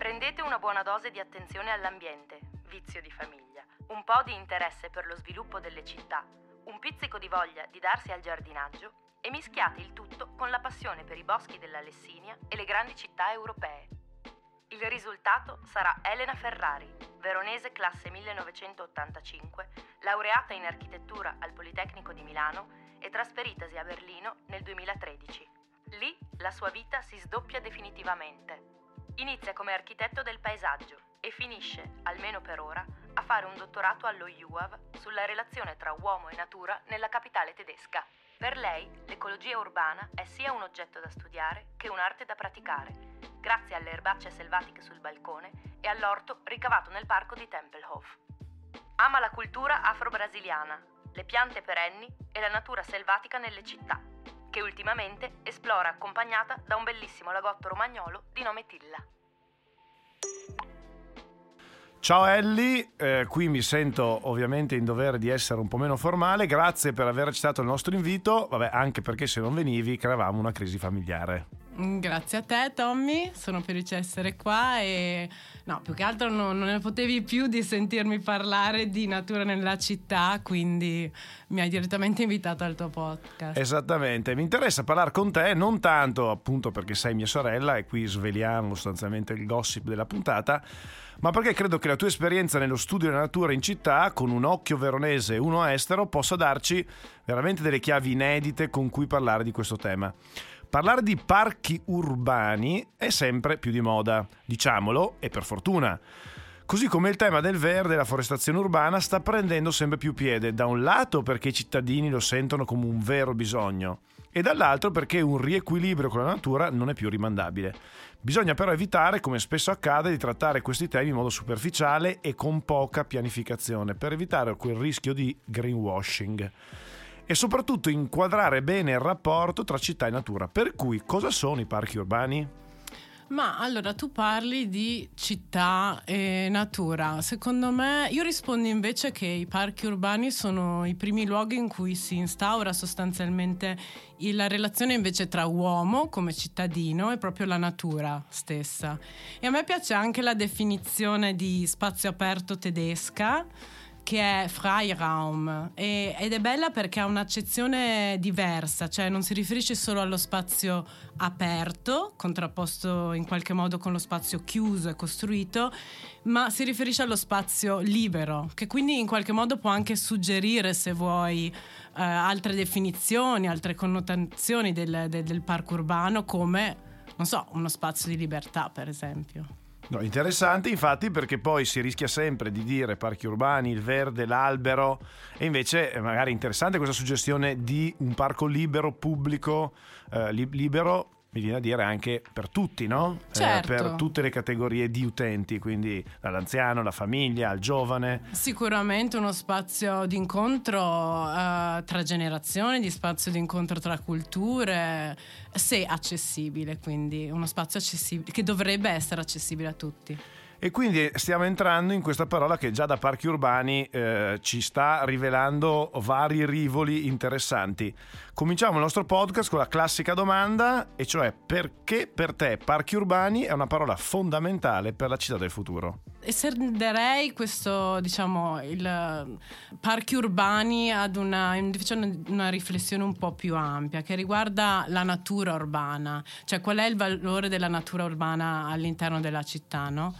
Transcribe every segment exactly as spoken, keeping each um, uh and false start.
Prendete una buona dose di attenzione all'ambiente, vizio di famiglia, un po' di interesse per lo sviluppo delle città, un pizzico di voglia di darsi al giardinaggio e mischiate il tutto con la passione per i boschi della Lessinia e le grandi città europee. Il risultato sarà Elena Ferrari, veronese classe millenovecentottantacinque, laureata in architettura al Politecnico di Milano e trasferitasi a Berlino nel duemilatredici. Lì la sua vita si sdoppia definitivamente. Inizia come architetto del paesaggio e finisce, almeno per ora, a fare un dottorato allo I U A V sulla relazione tra uomo e natura nella capitale tedesca. Per lei, l'ecologia urbana è sia un oggetto da studiare che un'arte da praticare, grazie alle erbacce selvatiche sul balcone e all'orto ricavato nel parco di Tempelhof. Ama la cultura afro-brasiliana, le piante perenni e la natura selvatica nelle città, che ultimamente esplora accompagnata da un bellissimo lagotto romagnolo di nome Tilla. Ciao Elli, eh, qui mi sento ovviamente in dovere di essere un po' meno formale, grazie per aver accettato il nostro invito, vabbè anche perché se non venivi creavamo una crisi familiare. Grazie a te Tommy, sono felice di essere qua e no, più che altro non, non ne potevi più di sentirmi parlare di natura nella città, quindi mi hai direttamente invitato al tuo podcast. Esattamente, mi interessa parlare con te, non tanto appunto perché sei mia sorella e qui sveliamo sostanzialmente il gossip della puntata, ma perché credo che la tua esperienza nello studio della natura in città, con un occhio veronese e uno estero, possa darci veramente delle chiavi inedite con cui parlare di questo tema. Parlare di parchi urbani è sempre più di moda, diciamolo, e per fortuna. Così come il tema del verde e la forestazione urbana sta prendendo sempre più piede, da un lato perché i cittadini lo sentono come un vero bisogno e dall'altro perché un riequilibrio con la natura non è più rimandabile. Bisogna però evitare, come spesso accade, di trattare questi temi in modo superficiale e con poca pianificazione, per evitare quel rischio di greenwashing. E soprattutto inquadrare bene il rapporto tra città e natura. Per cui, cosa sono i parchi urbani? Ma allora, tu parli di città e natura. Secondo me, io rispondo invece che i parchi urbani sono i primi luoghi in cui si instaura sostanzialmente la relazione invece tra uomo come cittadino e proprio la natura stessa. E a me piace anche la definizione di spazio aperto tedesca, che è Freiraum, e, ed è bella perché ha un'accezione diversa, cioè non si riferisce solo allo spazio aperto, contrapposto in qualche modo con lo spazio chiuso e costruito, ma si riferisce allo spazio libero, che quindi in qualche modo può anche suggerire, se vuoi, eh, altre definizioni, altre connotazioni del, del, del parco urbano, come, non so, uno spazio di libertà, per esempio. No, interessante infatti, perché poi si rischia sempre di dire parchi urbani, il verde, l'albero, e invece magari è interessante questa suggestione di un parco libero, pubblico, eh, libero, mi viene a dire anche per tutti, no? Certo. Eh, per tutte le categorie di utenti, quindi dall'anziano, alla famiglia, al giovane. Sicuramente uno spazio di incontro eh, tra generazioni, di spazio di incontro tra culture, se accessibile, quindi uno spazio accessibile che dovrebbe essere accessibile a tutti. E quindi stiamo entrando in questa parola che già da parchi urbani eh, ci sta rivelando vari rivoli interessanti. Cominciamo il nostro podcast con la classica domanda, e cioè perché per te parchi urbani è una parola fondamentale per la città del futuro? Estenderei questo, diciamo, il parchi urbani ad una, invece una riflessione un po' più ampia che riguarda la natura urbana, cioè qual è il valore della natura urbana all'interno della città, no?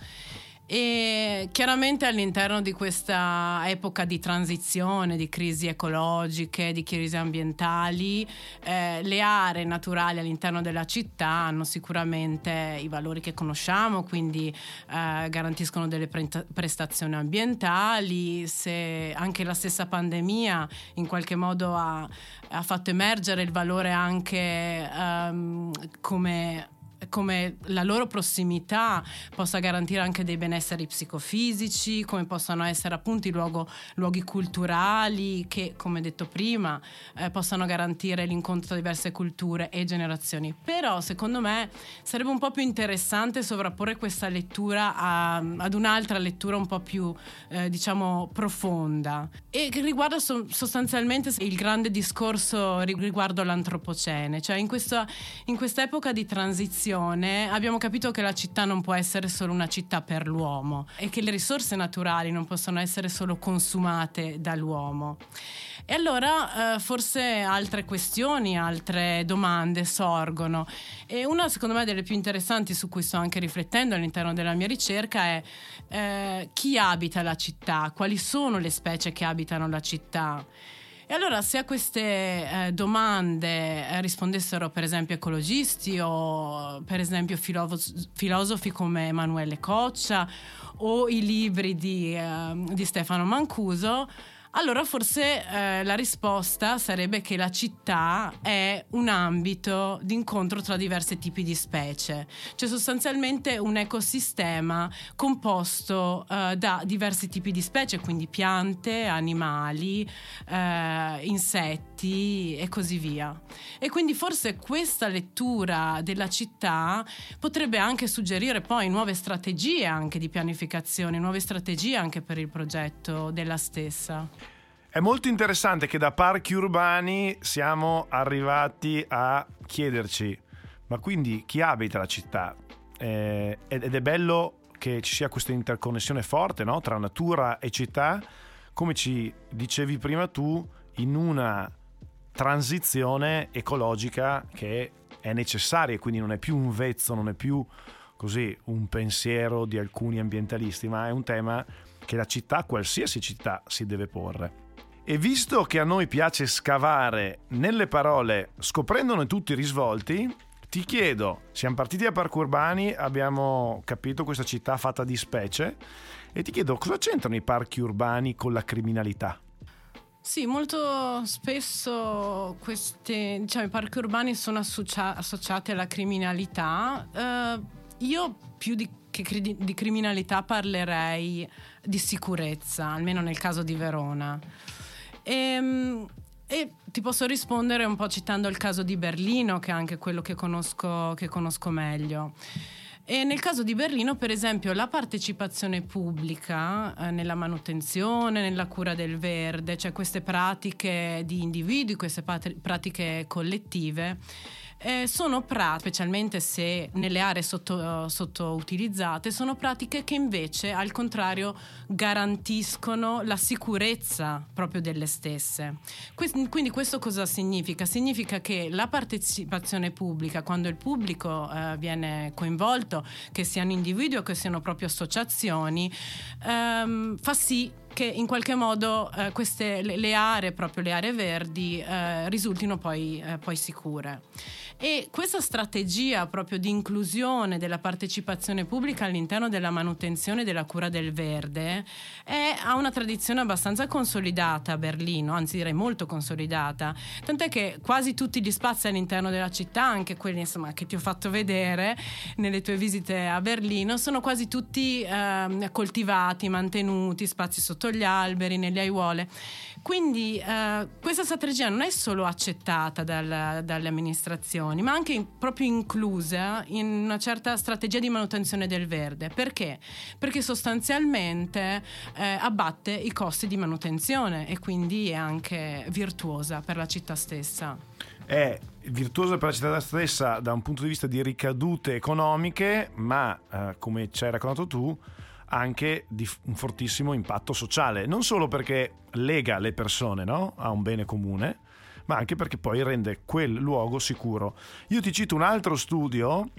E chiaramente all'interno di questa epoca di transizione, di crisi ecologiche, di crisi ambientali, eh, le aree naturali all'interno della città hanno sicuramente i valori che conosciamo, quindi eh, garantiscono delle pre- prestazioni ambientali. Se anche la stessa pandemia in qualche modo ha, ha fatto emergere il valore anche um, come come la loro prossimità possa garantire anche dei benesseri psicofisici, come possano essere appunto i luogo, luoghi culturali che, come detto prima, eh, possano garantire l'incontro di diverse culture e generazioni. Però secondo me sarebbe un po' più interessante sovrapporre questa lettura a, ad un'altra lettura un po' più eh, diciamo profonda, e che riguarda so- sostanzialmente il grande discorso riguardo l'antropocene, cioè in questa in quest'epoca di transizione abbiamo capito che la città non può essere solo una città per l'uomo e che le risorse naturali non possono essere solo consumate dall'uomo. E allora eh, forse altre questioni, altre domande sorgono, e una secondo me delle più interessanti, su cui sto anche riflettendo all'interno della mia ricerca, è eh, chi abita la città, quali sono le specie che abitano la città. E allora se a queste eh, domande eh, rispondessero per esempio ecologisti o per esempio filof- filosofi come Emanuele Coccia o i libri di, eh, di Stefano Mancuso, allora forse eh, la risposta sarebbe che la città è un ambito di incontro tra diversi tipi di specie, cioè sostanzialmente un ecosistema composto eh, da diversi tipi di specie, quindi piante, animali, eh, insetti e così via. E quindi forse questa lettura della città potrebbe anche suggerire poi nuove strategie anche di pianificazione, nuove strategie anche per il progetto della stessa. È molto interessante che da parchi urbani siamo arrivati a chiederci, ma quindi chi abita la città? Eh, ed è bello che ci sia questa interconnessione forte, no? Tra natura e città, come ci dicevi prima tu, in una transizione ecologica che è necessaria, quindi non è più un vezzo, non è più così un pensiero di alcuni ambientalisti, ma è un tema che la città, qualsiasi città, si deve porre. E visto che a noi piace scavare nelle parole, scoprendone tutti i risvolti, ti chiedo, siamo partiti da parchi urbani, abbiamo capito questa città fatta di specie, e ti chiedo cosa c'entrano i parchi urbani con la criminalità? Sì, molto spesso questi, diciamo, i parchi urbani sono associa- associati alla criminalità. Eh, io più di che cri- di criminalità parlerei di sicurezza, almeno nel caso di Verona. E, e ti posso rispondere un po' citando il caso di Berlino, che è anche quello che conosco, che conosco meglio. E nel caso di Berlino, per esempio, la partecipazione pubblica eh, nella manutenzione, nella cura del verde, cioè queste pratiche di individui, queste pat- pratiche collettive, Eh, sono pratiche, specialmente se nelle aree sotto, sottoutilizzate, sono pratiche che invece al contrario garantiscono la sicurezza proprio delle stesse. Quindi, quindi questo cosa significa? Significa che la partecipazione pubblica, quando il pubblico eh, viene coinvolto, che siano individui o che siano proprio associazioni, ehm, fa sì che in qualche modo eh, queste le aree, proprio le aree verdi, eh, risultino poi, eh, poi sicure. E questa strategia proprio di inclusione della partecipazione pubblica all'interno della manutenzione e della cura del verde è, ha una tradizione abbastanza consolidata a Berlino, anzi direi molto consolidata, tant'è che quasi tutti gli spazi all'interno della città, anche quelli insomma che ti ho fatto vedere nelle tue visite a Berlino, sono quasi tutti eh, coltivati, mantenuti, spazi sotto gli alberi, nelle aiuole. Quindi eh, questa strategia non è solo accettata dal, dalle amministrazioni, ma anche in, proprio inclusa in una certa strategia di manutenzione del verde. Perché? Perché sostanzialmente eh, abbatte i costi di manutenzione e quindi è anche virtuosa per la città stessa. È virtuosa per la città stessa da un punto di vista di ricadute economiche, ma eh, come ci hai raccontato tu, anche di un fortissimo impatto sociale, non solo perché lega le persone, no? a un bene comune, ma anche perché poi rende quel luogo sicuro. Io ti cito un altro studio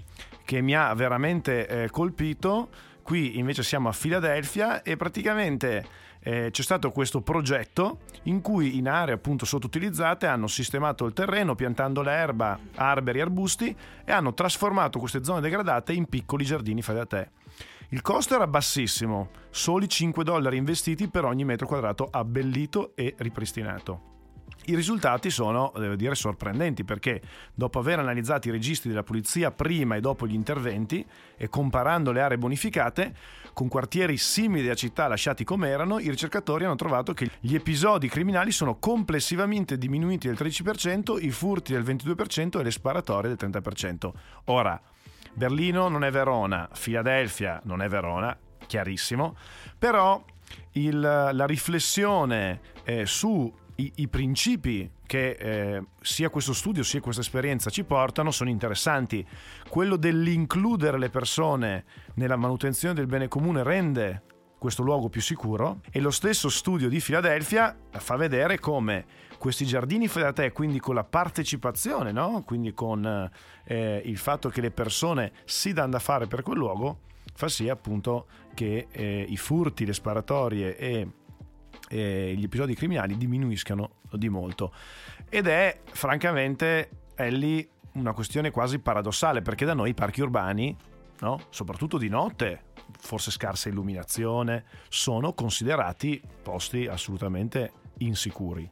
che mi ha veramente eh, colpito. Qui invece siamo a Filadelfia e praticamente eh, c'è stato questo progetto in cui in aree appunto sottoutilizzate hanno sistemato il terreno piantando l'erba, alberi e arbusti, e hanno trasformato queste zone degradate in piccoli giardini fai da te. Il costo era bassissimo, soli cinque dollari investiti per ogni metro quadrato abbellito e ripristinato. I risultati sono, devo dire, sorprendenti, perché dopo aver analizzato i registri della polizia prima e dopo gli interventi e comparando le aree bonificate con quartieri simili a città lasciati com'erano, i ricercatori hanno trovato che gli episodi criminali sono complessivamente diminuiti del tredici per cento, i furti del ventidue per cento e le sparatorie del trenta per cento. Ora, Berlino non è Verona, Filadelfia non è Verona, chiarissimo, però il, la riflessione eh, su I, i principi che eh, sia questo studio sia questa esperienza ci portano sono interessanti. Quello dell'includere le persone nella manutenzione del bene comune rende questo luogo più sicuro, e lo stesso studio di Filadelfia fa vedere come questi giardini fai da te, quindi con la partecipazione, no? Quindi con eh, il fatto che le persone si danno da fare per quel luogo, fa sì appunto che eh, i furti, le sparatorie e E gli episodi criminali diminuiscano di molto. Ed è francamente, è lì una questione quasi paradossale, perché da noi i parchi urbani, no? Soprattutto di notte, forse scarsa illuminazione, sono considerati posti assolutamente insicuri.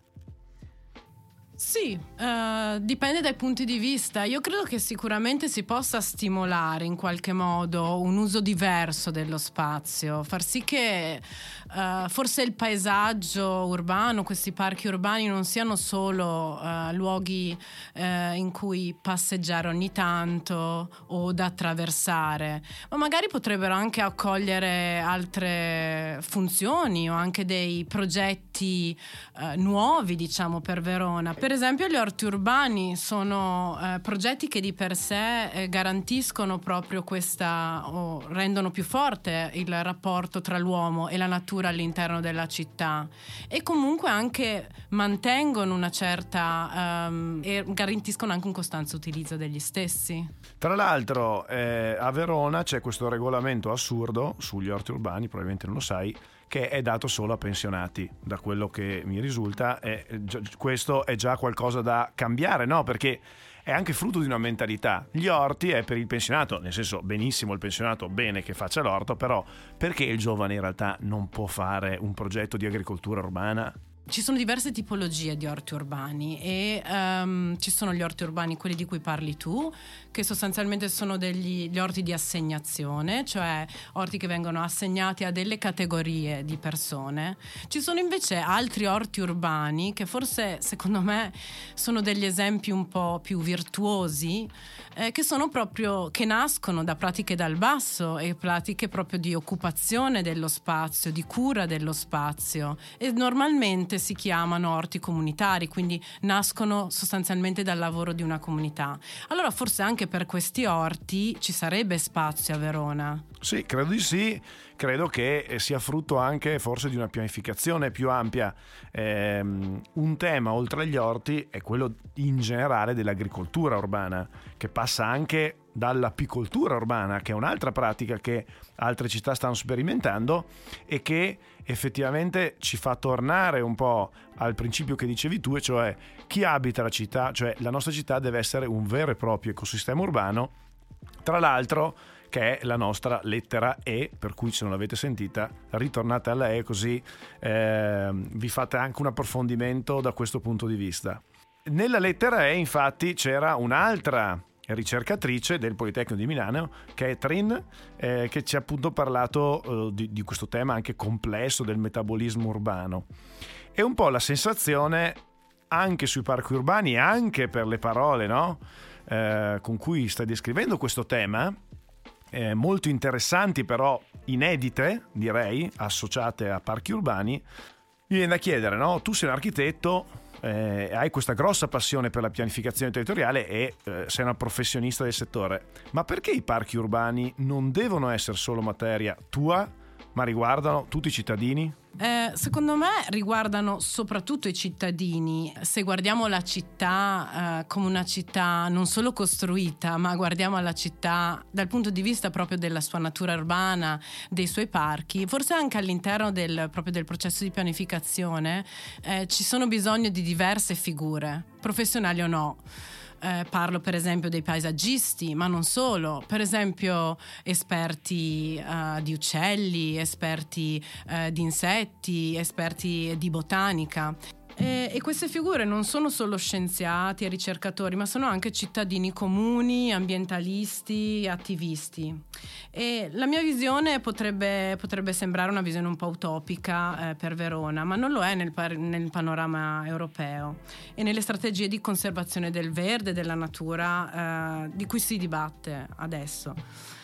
Sì, eh, dipende dai punti di vista. Io credo che sicuramente si possa stimolare in qualche modo un uso diverso dello spazio, far sì che eh, forse il paesaggio urbano, questi parchi urbani non siano solo eh, luoghi eh, in cui passeggiare ogni tanto o da attraversare, ma magari potrebbero anche accogliere altre funzioni o anche dei progetti eh, nuovi, diciamo, per Verona. Per esempio gli orti urbani sono eh, progetti che di per sé eh, garantiscono proprio questa, o rendono più forte il rapporto tra l'uomo e la natura all'interno della città, e comunque anche mantengono una certa ehm, e garantiscono anche un costante utilizzo degli stessi. Tra l'altro eh, a Verona c'è questo regolamento assurdo sugli orti urbani, probabilmente non lo sai, che è dato solo a pensionati, da quello che mi risulta. È, questo è già qualcosa da cambiare, no? Perché è anche frutto di una mentalità. Gli orti è per il pensionato, nel senso, benissimo il pensionato, bene che faccia l'orto, però perché il giovane in realtà non può fare un progetto di agricoltura urbana? Ci sono diverse tipologie di orti urbani e um, ci sono gli orti urbani, quelli di cui parli tu, che sostanzialmente sono degli gli orti di assegnazione, cioè orti che vengono assegnati a delle categorie di persone. Ci sono invece altri orti urbani che forse, secondo me, sono degli esempi un po' più virtuosi, eh, che sono proprio, che nascono da pratiche dal basso e pratiche proprio di occupazione dello spazio, di cura dello spazio, e normalmente si chiamano orti comunitari, quindi nascono sostanzialmente dal lavoro di una comunità. Allora forse anche per questi orti ci sarebbe spazio a Verona? Sì, credo di sì, credo che sia frutto anche forse di una pianificazione più ampia. Eh, un tema oltre agli orti è quello in generale dell'agricoltura urbana, che passa anche dall'apicoltura urbana, che è un'altra pratica che altre città stanno sperimentando e che effettivamente ci fa tornare un po' al principio che dicevi tu, e cioè chi abita la città, cioè la nostra città deve essere un vero e proprio ecosistema urbano, tra l'altro che è la nostra lettera E, per cui se non l'avete sentita ritornate alla E, così eh, vi fate anche un approfondimento da questo punto di vista. Nella lettera E infatti c'era un'altra ricercatrice del Politecnico di Milano, che è Trin, eh, che ci ha appunto parlato eh, di, di questo tema anche complesso del metabolismo urbano. È un po' la sensazione anche sui parchi urbani, anche per le parole, no? eh, con cui stai descrivendo questo tema, eh, molto interessanti però inedite, direi, associate a parchi urbani. Mi viene da chiedere, no? Tu sei un architetto, Eh, hai questa grossa passione per la pianificazione territoriale e eh, sei una professionista del settore, ma perché i parchi urbani non devono essere solo materia tua, ma riguardano tutti i cittadini? Eh, secondo me riguardano soprattutto i cittadini. Se guardiamo la città eh, come una città non solo costruita, ma guardiamo la città dal punto di vista proprio della sua natura urbana, dei suoi parchi, forse anche all'interno del, proprio del processo di pianificazione eh, ci sono bisogno di diverse figure, professionali o no. Eh, parlo per esempio dei paesaggisti, ma non solo, per esempio esperti eh, di uccelli, esperti eh, di insetti, esperti di botanica. E, e queste figure non sono solo scienziati e ricercatori, ma sono anche cittadini comuni, ambientalisti, attivisti. E la mia visione potrebbe, potrebbe sembrare una visione un po' utopica eh, per Verona, ma non lo è nel, nel panorama europeo e nelle strategie di conservazione del verde, della natura, eh, di cui si dibatte adesso.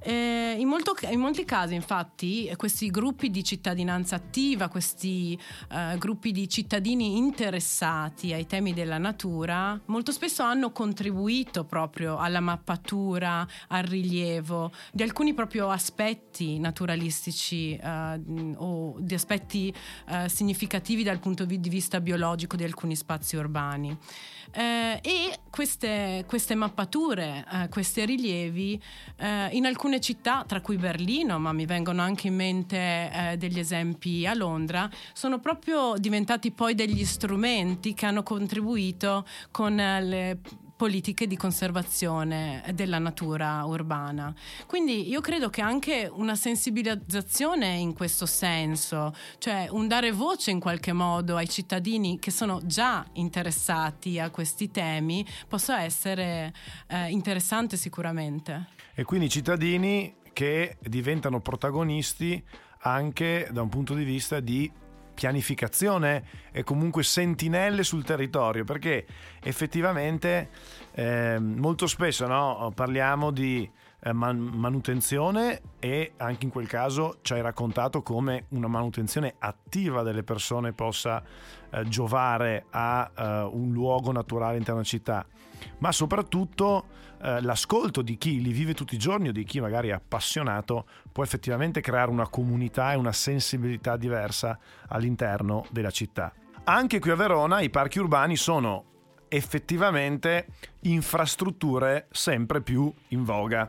Eh, in, molto, in molti casi infatti questi gruppi di cittadinanza attiva, questi eh, gruppi di cittadini interessati ai temi della natura molto spesso hanno contribuito proprio alla mappatura, al rilievo di alcuni proprio aspetti naturalistici eh, o di aspetti eh, significativi dal punto di vista biologico di alcuni spazi urbani, eh, e queste, queste mappature, eh, questi rilievi eh, in alcuni alcune città, tra cui Berlino, ma mi vengono anche in mente eh, degli esempi a Londra, sono proprio diventati poi degli strumenti che hanno contribuito con le politiche di conservazione della natura urbana. Quindi io credo che anche una sensibilizzazione in questo senso, cioè un dare voce in qualche modo ai cittadini che sono già interessati a questi temi, possa essere eh, interessante sicuramente. E quindi cittadini che diventano protagonisti anche da un punto di vista di pianificazione e comunque sentinelle sul territorio, perché effettivamente eh, molto spesso no, parliamo di eh, man- manutenzione e anche in quel caso ci hai raccontato come una manutenzione attiva delle persone possa eh, giovare a eh, un luogo naturale interno alla città, ma soprattutto eh, l'ascolto di chi li vive tutti i giorni o di chi magari è appassionato può effettivamente creare una comunità e una sensibilità diversa all'interno della città. Anche qui a Verona i parchi urbani sono effettivamente infrastrutture sempre più in voga.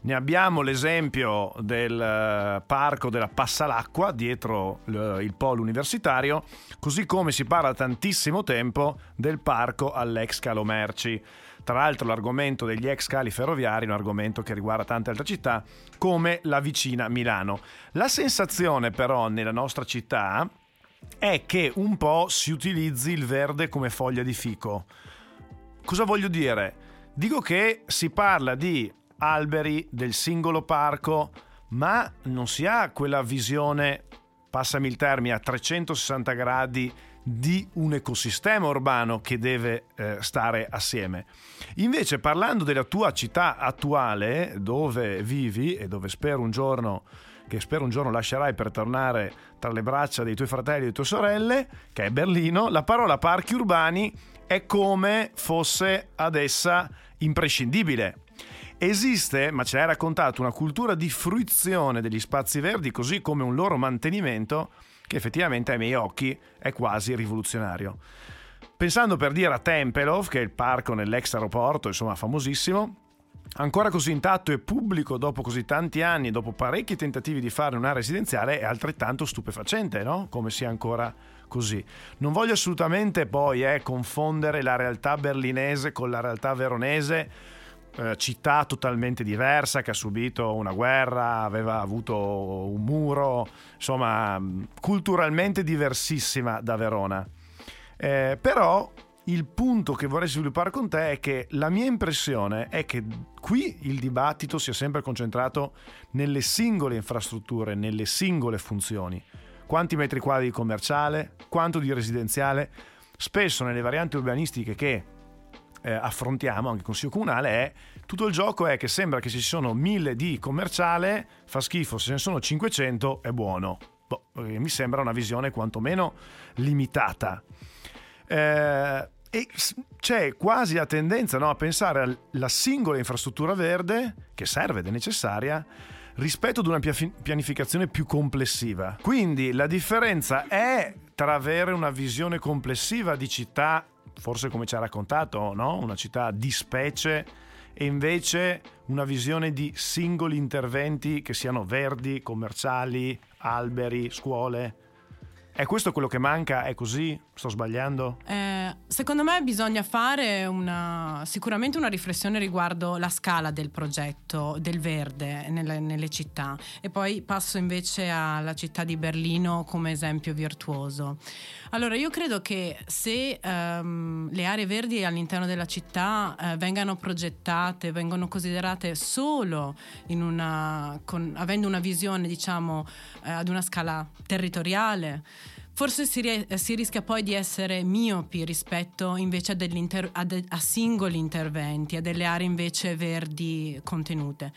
Ne abbiamo l'esempio del parco della Passalacqua dietro il polo universitario, così come si parla tantissimo tempo del parco all'ex Calomerci. Tra l'altro l'argomento degli ex cali ferroviari è un argomento che riguarda tante altre città come la vicina Milano. La sensazione però nella nostra città è che un po' si utilizzi il verde come foglia di fico. Cosa voglio dire? Dico che si parla di alberi del singolo parco, ma non si ha quella visione, passami il termine, a trecentosessanta gradi di un ecosistema urbano che deve eh, stare assieme. Invece, parlando della tua città attuale, dove vivi e dove spero un giorno che spero un giorno lascerai per tornare tra le braccia dei tuoi fratelli e delle tue sorelle, che è Berlino, la parola parchi urbani è come fosse ad essa imprescindibile. Esiste, ma ce l'hai raccontato, una cultura di fruizione degli spazi verdi, così come un loro mantenimento, che effettivamente ai miei occhi è quasi rivoluzionario. Pensando per dire a Tempelhof, che è il parco nell'ex aeroporto, insomma famosissimo, ancora così intatto e pubblico dopo così tanti anni, dopo parecchi tentativi di fare un'area residenziale, è altrettanto stupefacente, no? Come sia ancora così. Non voglio assolutamente poi eh, confondere la realtà berlinese con la realtà veronese, città totalmente diversa che ha subito una guerra, aveva avuto un muro, insomma culturalmente diversissima da Verona, eh, però il punto che vorrei sviluppare con te è che la mia impressione è che qui il dibattito sia sempre concentrato nelle singole infrastrutture, nelle singole funzioni, quanti metri quadri di commerciale, quanto di residenziale. Spesso nelle varianti urbanistiche che Eh, affrontiamo anche il Consiglio Comunale è tutto il gioco è che sembra che ci sono mille di commerciale, fa schifo, se ne sono cinquecento è buono. Boh, eh, mi sembra una visione quantomeno limitata, eh, e c'è quasi la tendenza no, a pensare alla singola infrastruttura verde che serve ed è necessaria rispetto ad una pianificazione più complessiva. Quindi la differenza è tra avere una visione complessiva di città, forse come ci ha raccontato, no? Una città di specie, e invece una visione di singoli interventi che siano verdi, commerciali, alberi, scuole. È questo quello che manca? È così? Sto sbagliando? Eh, secondo me bisogna fare una sicuramente una riflessione riguardo la scala del progetto del verde nelle, nelle città, e poi passo invece alla città di Berlino come esempio virtuoso. Allora, io credo che se ehm, le aree verdi all'interno della città eh, vengano progettate, vengono considerate solo in una con, avendo una visione, diciamo, eh, ad una scala territoriale, forse si, rie- si rischia poi di essere miopi rispetto invece a, dell'inter- a, de- a singoli interventi, a delle aree invece verdi contenute.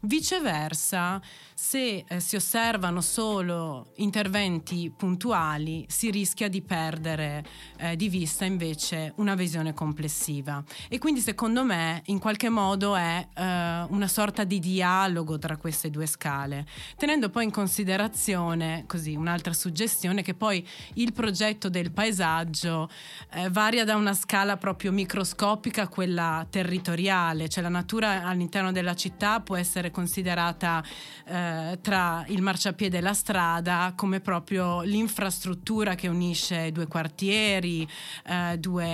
Viceversa, se eh, si osservano solo interventi puntuali, si rischia di perdere eh, di vista invece una visione complessiva. E quindi secondo me in qualche modo è eh, una sorta di dialogo tra queste due scale, tenendo poi in considerazione, così, un'altra suggestione, che poi il progetto del paesaggio eh, varia da una scala proprio microscopica a quella territoriale, cioè la natura all'interno della città può essere considerata eh, tra il marciapiede e la strada come proprio l'infrastruttura che unisce due quartieri, eh, due,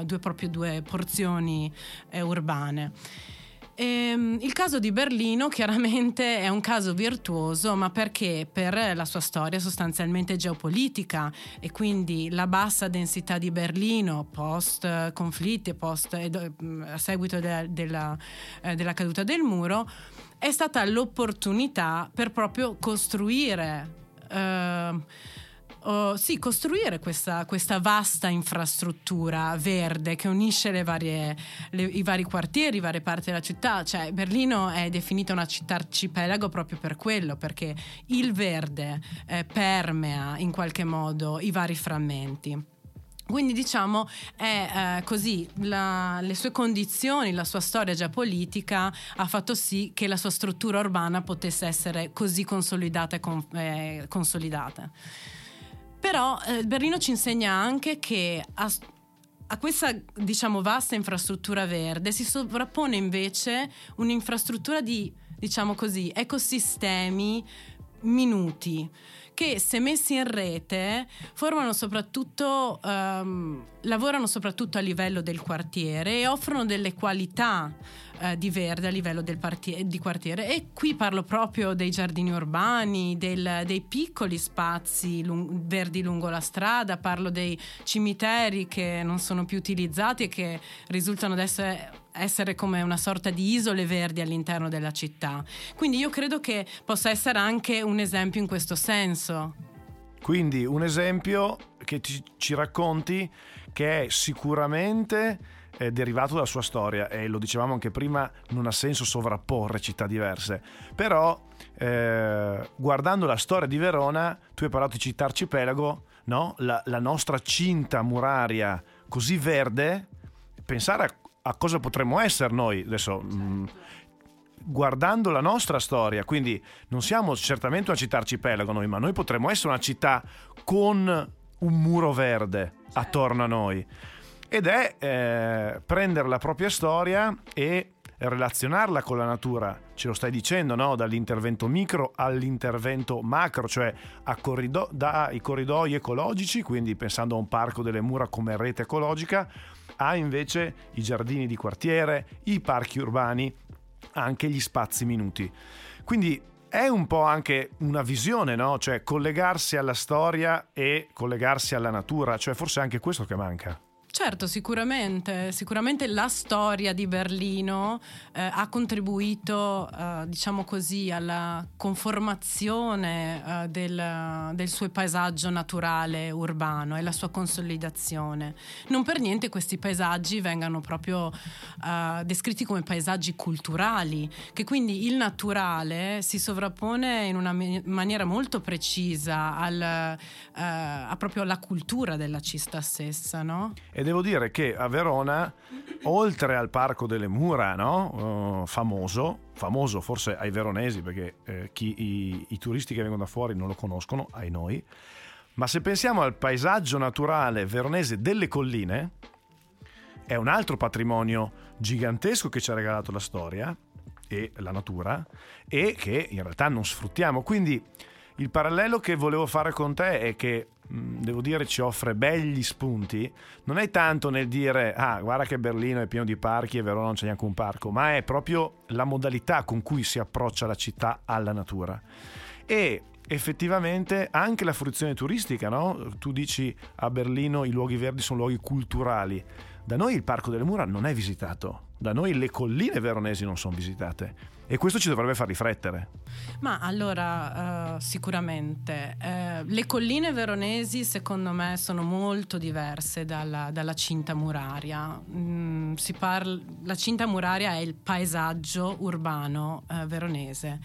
eh, due, proprio due porzioni eh, urbane. Ehm, il caso di Berlino chiaramente è un caso virtuoso, ma perché per la sua storia sostanzialmente geopolitica, e quindi la bassa densità di Berlino post conflitti, post, a seguito della, della, della caduta del muro, è stata l'opportunità per proprio costruire eh, Uh, sì, costruire questa, questa vasta infrastruttura verde che unisce le varie, le, i vari quartieri, varie parti della città. Cioè, Berlino è definita una città arcipelago proprio per quello, perché il verde eh, permea in qualche modo i vari frammenti. Quindi, diciamo, è eh, così, la, le sue condizioni, la sua storia geopolitica ha fatto sì che la sua struttura urbana potesse essere così consolidata e con, eh, consolidata. Però eh, Berlino ci insegna anche che a, a questa, diciamo, vasta infrastruttura verde si sovrappone invece un'infrastruttura di, diciamo così, ecosistemi minuti, che se messi in rete formano soprattutto um, lavorano soprattutto a livello del quartiere e offrono delle qualità uh, di verde a livello del partie- di quartiere. E qui parlo proprio dei giardini urbani, del, dei piccoli spazi lung- verdi lungo la strada, parlo dei cimiteri che non sono più utilizzati e che risultano adesso essere come una sorta di isole verdi all'interno della città. Quindi io credo che possa essere anche un esempio in questo senso. Quindi un esempio che ci, ci racconti, che è sicuramente eh, derivato dalla sua storia, e lo dicevamo anche prima, non ha senso sovrapporre città diverse, però eh, guardando la storia di Verona, tu hai parlato di città arcipelago, no? La, la nostra cinta muraria così verde, pensare a a cosa potremmo essere noi adesso, mh, guardando la nostra storia. Quindi non siamo certamente una città arcipelago noi, ma noi potremmo essere una città con un muro verde attorno a noi, ed è eh, prendere la propria storia e relazionarla con la natura. Ce lo stai dicendo, no? Dall'intervento micro all'intervento macro, cioè a corrido- dai corridoi ecologici, quindi pensando a un parco delle mura come rete ecologica, ha invece i giardini di quartiere, i parchi urbani, anche gli spazi minuti. Quindi è un po' anche una visione, no? Cioè collegarsi alla storia e collegarsi alla natura, cioè forse anche questo che manca. Certo, sicuramente, sicuramente la storia di Berlino eh, ha contribuito, eh, diciamo così, alla conformazione eh, del, del suo paesaggio naturale urbano e la sua consolidazione. Non per niente questi paesaggi vengano proprio eh, descritti come paesaggi culturali, che quindi il naturale si sovrappone in una maniera molto precisa al, eh, a proprio alla cultura della città stessa, no? E devo dire che a Verona, oltre al Parco delle Mura, no? uh, famoso, famoso forse ai veronesi, perché eh, chi, i, i turisti che vengono da fuori non lo conoscono, ai noi, ma se pensiamo al paesaggio naturale veronese delle colline, è un altro patrimonio gigantesco che ci ha regalato la storia e la natura, e che in realtà non sfruttiamo. Quindi Il parallelo che volevo fare con te è che, devo dire, ci offre belli spunti. Non è tanto nel dire ah guarda che Berlino è pieno di parchi e Verona non c'è neanche un parco, ma è proprio la modalità con cui si approccia la città alla natura e effettivamente anche la fruizione turistica, no? Tu dici a Berlino i luoghi verdi sono luoghi culturali. Da noi il Parco delle Mura non è visitato, da noi le colline veronesi non sono visitate e questo ci dovrebbe far riflettere. Ma allora uh, sicuramente uh, le colline veronesi secondo me sono molto diverse dalla, dalla cinta muraria. Mm, si parla, la cinta muraria è il paesaggio urbano uh, veronese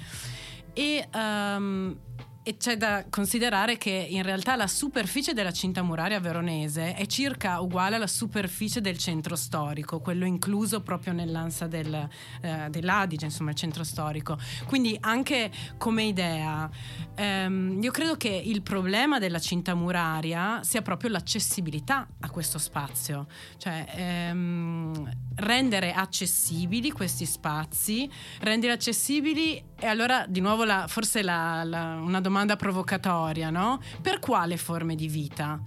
e um, E c'è da considerare che in realtà la superficie della cinta muraria veronese è circa uguale alla superficie del centro storico, quello incluso proprio nell'ansa del, eh, dell'Adige, insomma il centro storico. Quindi anche come idea ehm, io credo che il problema della cinta muraria sia proprio l'accessibilità a questo spazio, cioè ehm, rendere accessibili questi spazi, rendere accessibili. E allora di nuovo la, forse la, la, una domanda domanda provocatoria, no? Per quale forme di vita?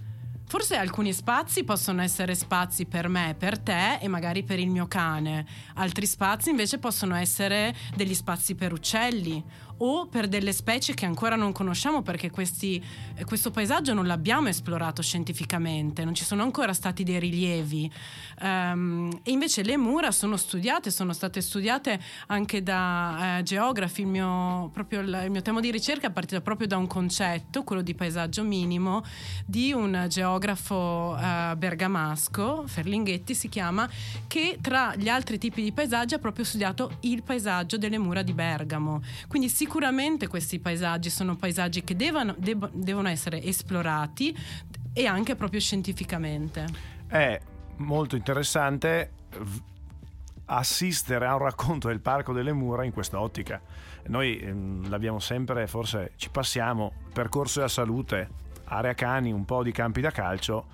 Forse alcuni spazi possono essere spazi per me, per te e magari per il mio cane. Altri spazi invece possono essere degli spazi per uccelli o per delle specie che ancora non conosciamo, perché questi, questo paesaggio non l'abbiamo esplorato scientificamente, non ci sono ancora stati dei rilievi. Um, e invece le mura sono studiate, sono state studiate anche da eh, geografi. Il mio, proprio il, il mio tema di ricerca è partito proprio da un concetto, quello di paesaggio minimo, di un geografo eh, bergamasco, Ferlinghetti si chiama, che tra gli altri tipi di paesaggi ha proprio studiato il paesaggio delle mura di Bergamo. Quindi sicuramente questi paesaggi sono paesaggi che devono, deb- devono essere esplorati e anche proprio scientificamente. È molto interessante assistere a un racconto del Parco delle Mura in questa ottica. Noi ehm, l'abbiamo sempre, forse ci passiamo, percorso della salute, area cani, un po' di campi da calcio,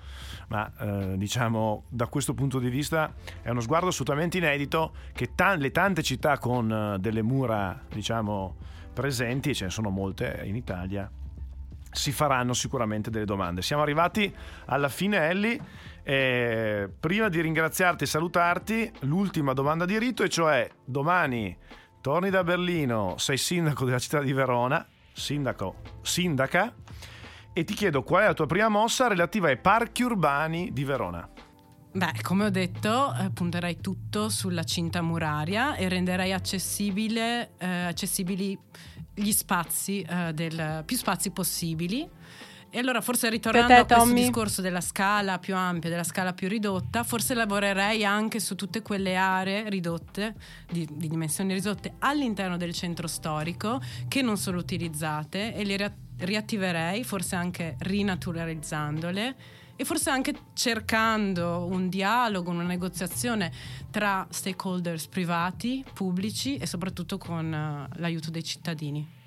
ma eh, diciamo da questo punto di vista è uno sguardo assolutamente inedito che t- le tante città con uh, delle mura diciamo presenti, e ce ne sono molte in Italia, si faranno sicuramente delle domande. Siamo arrivati alla fine, Elly, e prima di ringraziarti e salutarti l'ultima domanda di rito, e cioè domani torni da Berlino, sei sindaco della città di Verona, sindaco, sindaca, e ti chiedo qual è la tua prima mossa relativa ai parchi urbani di Verona. Beh, come ho detto, eh, punterai tutto sulla cinta muraria e renderai accessibile, eh, accessibili gli spazi, eh, del, più spazi possibili. E allora forse ritornando te, a questo Tommy. Discorso della scala più ampia, della scala più ridotta, forse lavorerei anche su tutte quelle aree ridotte, di, di dimensioni ridotte, all'interno del centro storico, che non sono utilizzate, e le rea- riattiverei, forse anche rinaturalizzandole, e forse anche cercando un dialogo, una negoziazione tra stakeholders privati, pubblici e soprattutto con uh, l'aiuto dei cittadini.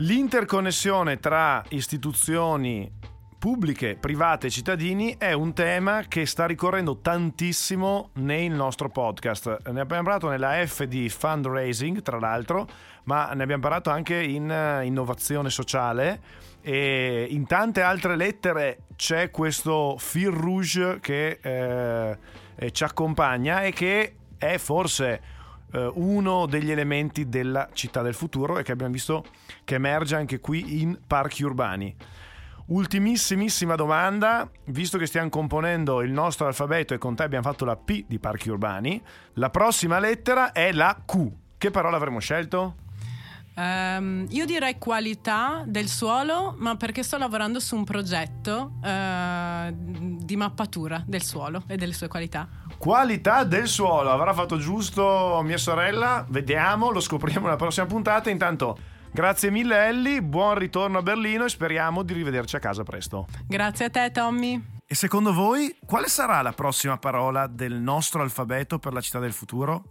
L'interconnessione tra istituzioni pubbliche, private e cittadini è un tema che sta ricorrendo tantissimo nel nostro podcast. Ne abbiamo parlato nella F di fundraising, tra l'altro, ma ne abbiamo parlato anche in innovazione sociale e in tante altre lettere c'è questo fil rouge che eh, ci accompagna e che è forse uno degli elementi della città del futuro e che abbiamo visto che emerge anche qui in parchi urbani. Ultimissimissima domanda, visto che stiamo componendo il nostro alfabeto e con te abbiamo fatto la P di parchi urbani, la prossima lettera è la Q. Che parola avremmo scelto? Um, io direi qualità del suolo, ma perché sto lavorando su un progetto uh, di mappatura del suolo e delle sue qualità. Qualità del suolo, avrà fatto giusto mia sorella? Vediamo, lo scopriamo nella prossima puntata. Intanto grazie mille Elly, buon ritorno a Berlino e speriamo di rivederci a casa presto. Grazie a te Tommy. E secondo voi quale sarà la prossima parola del nostro alfabeto per la città del futuro?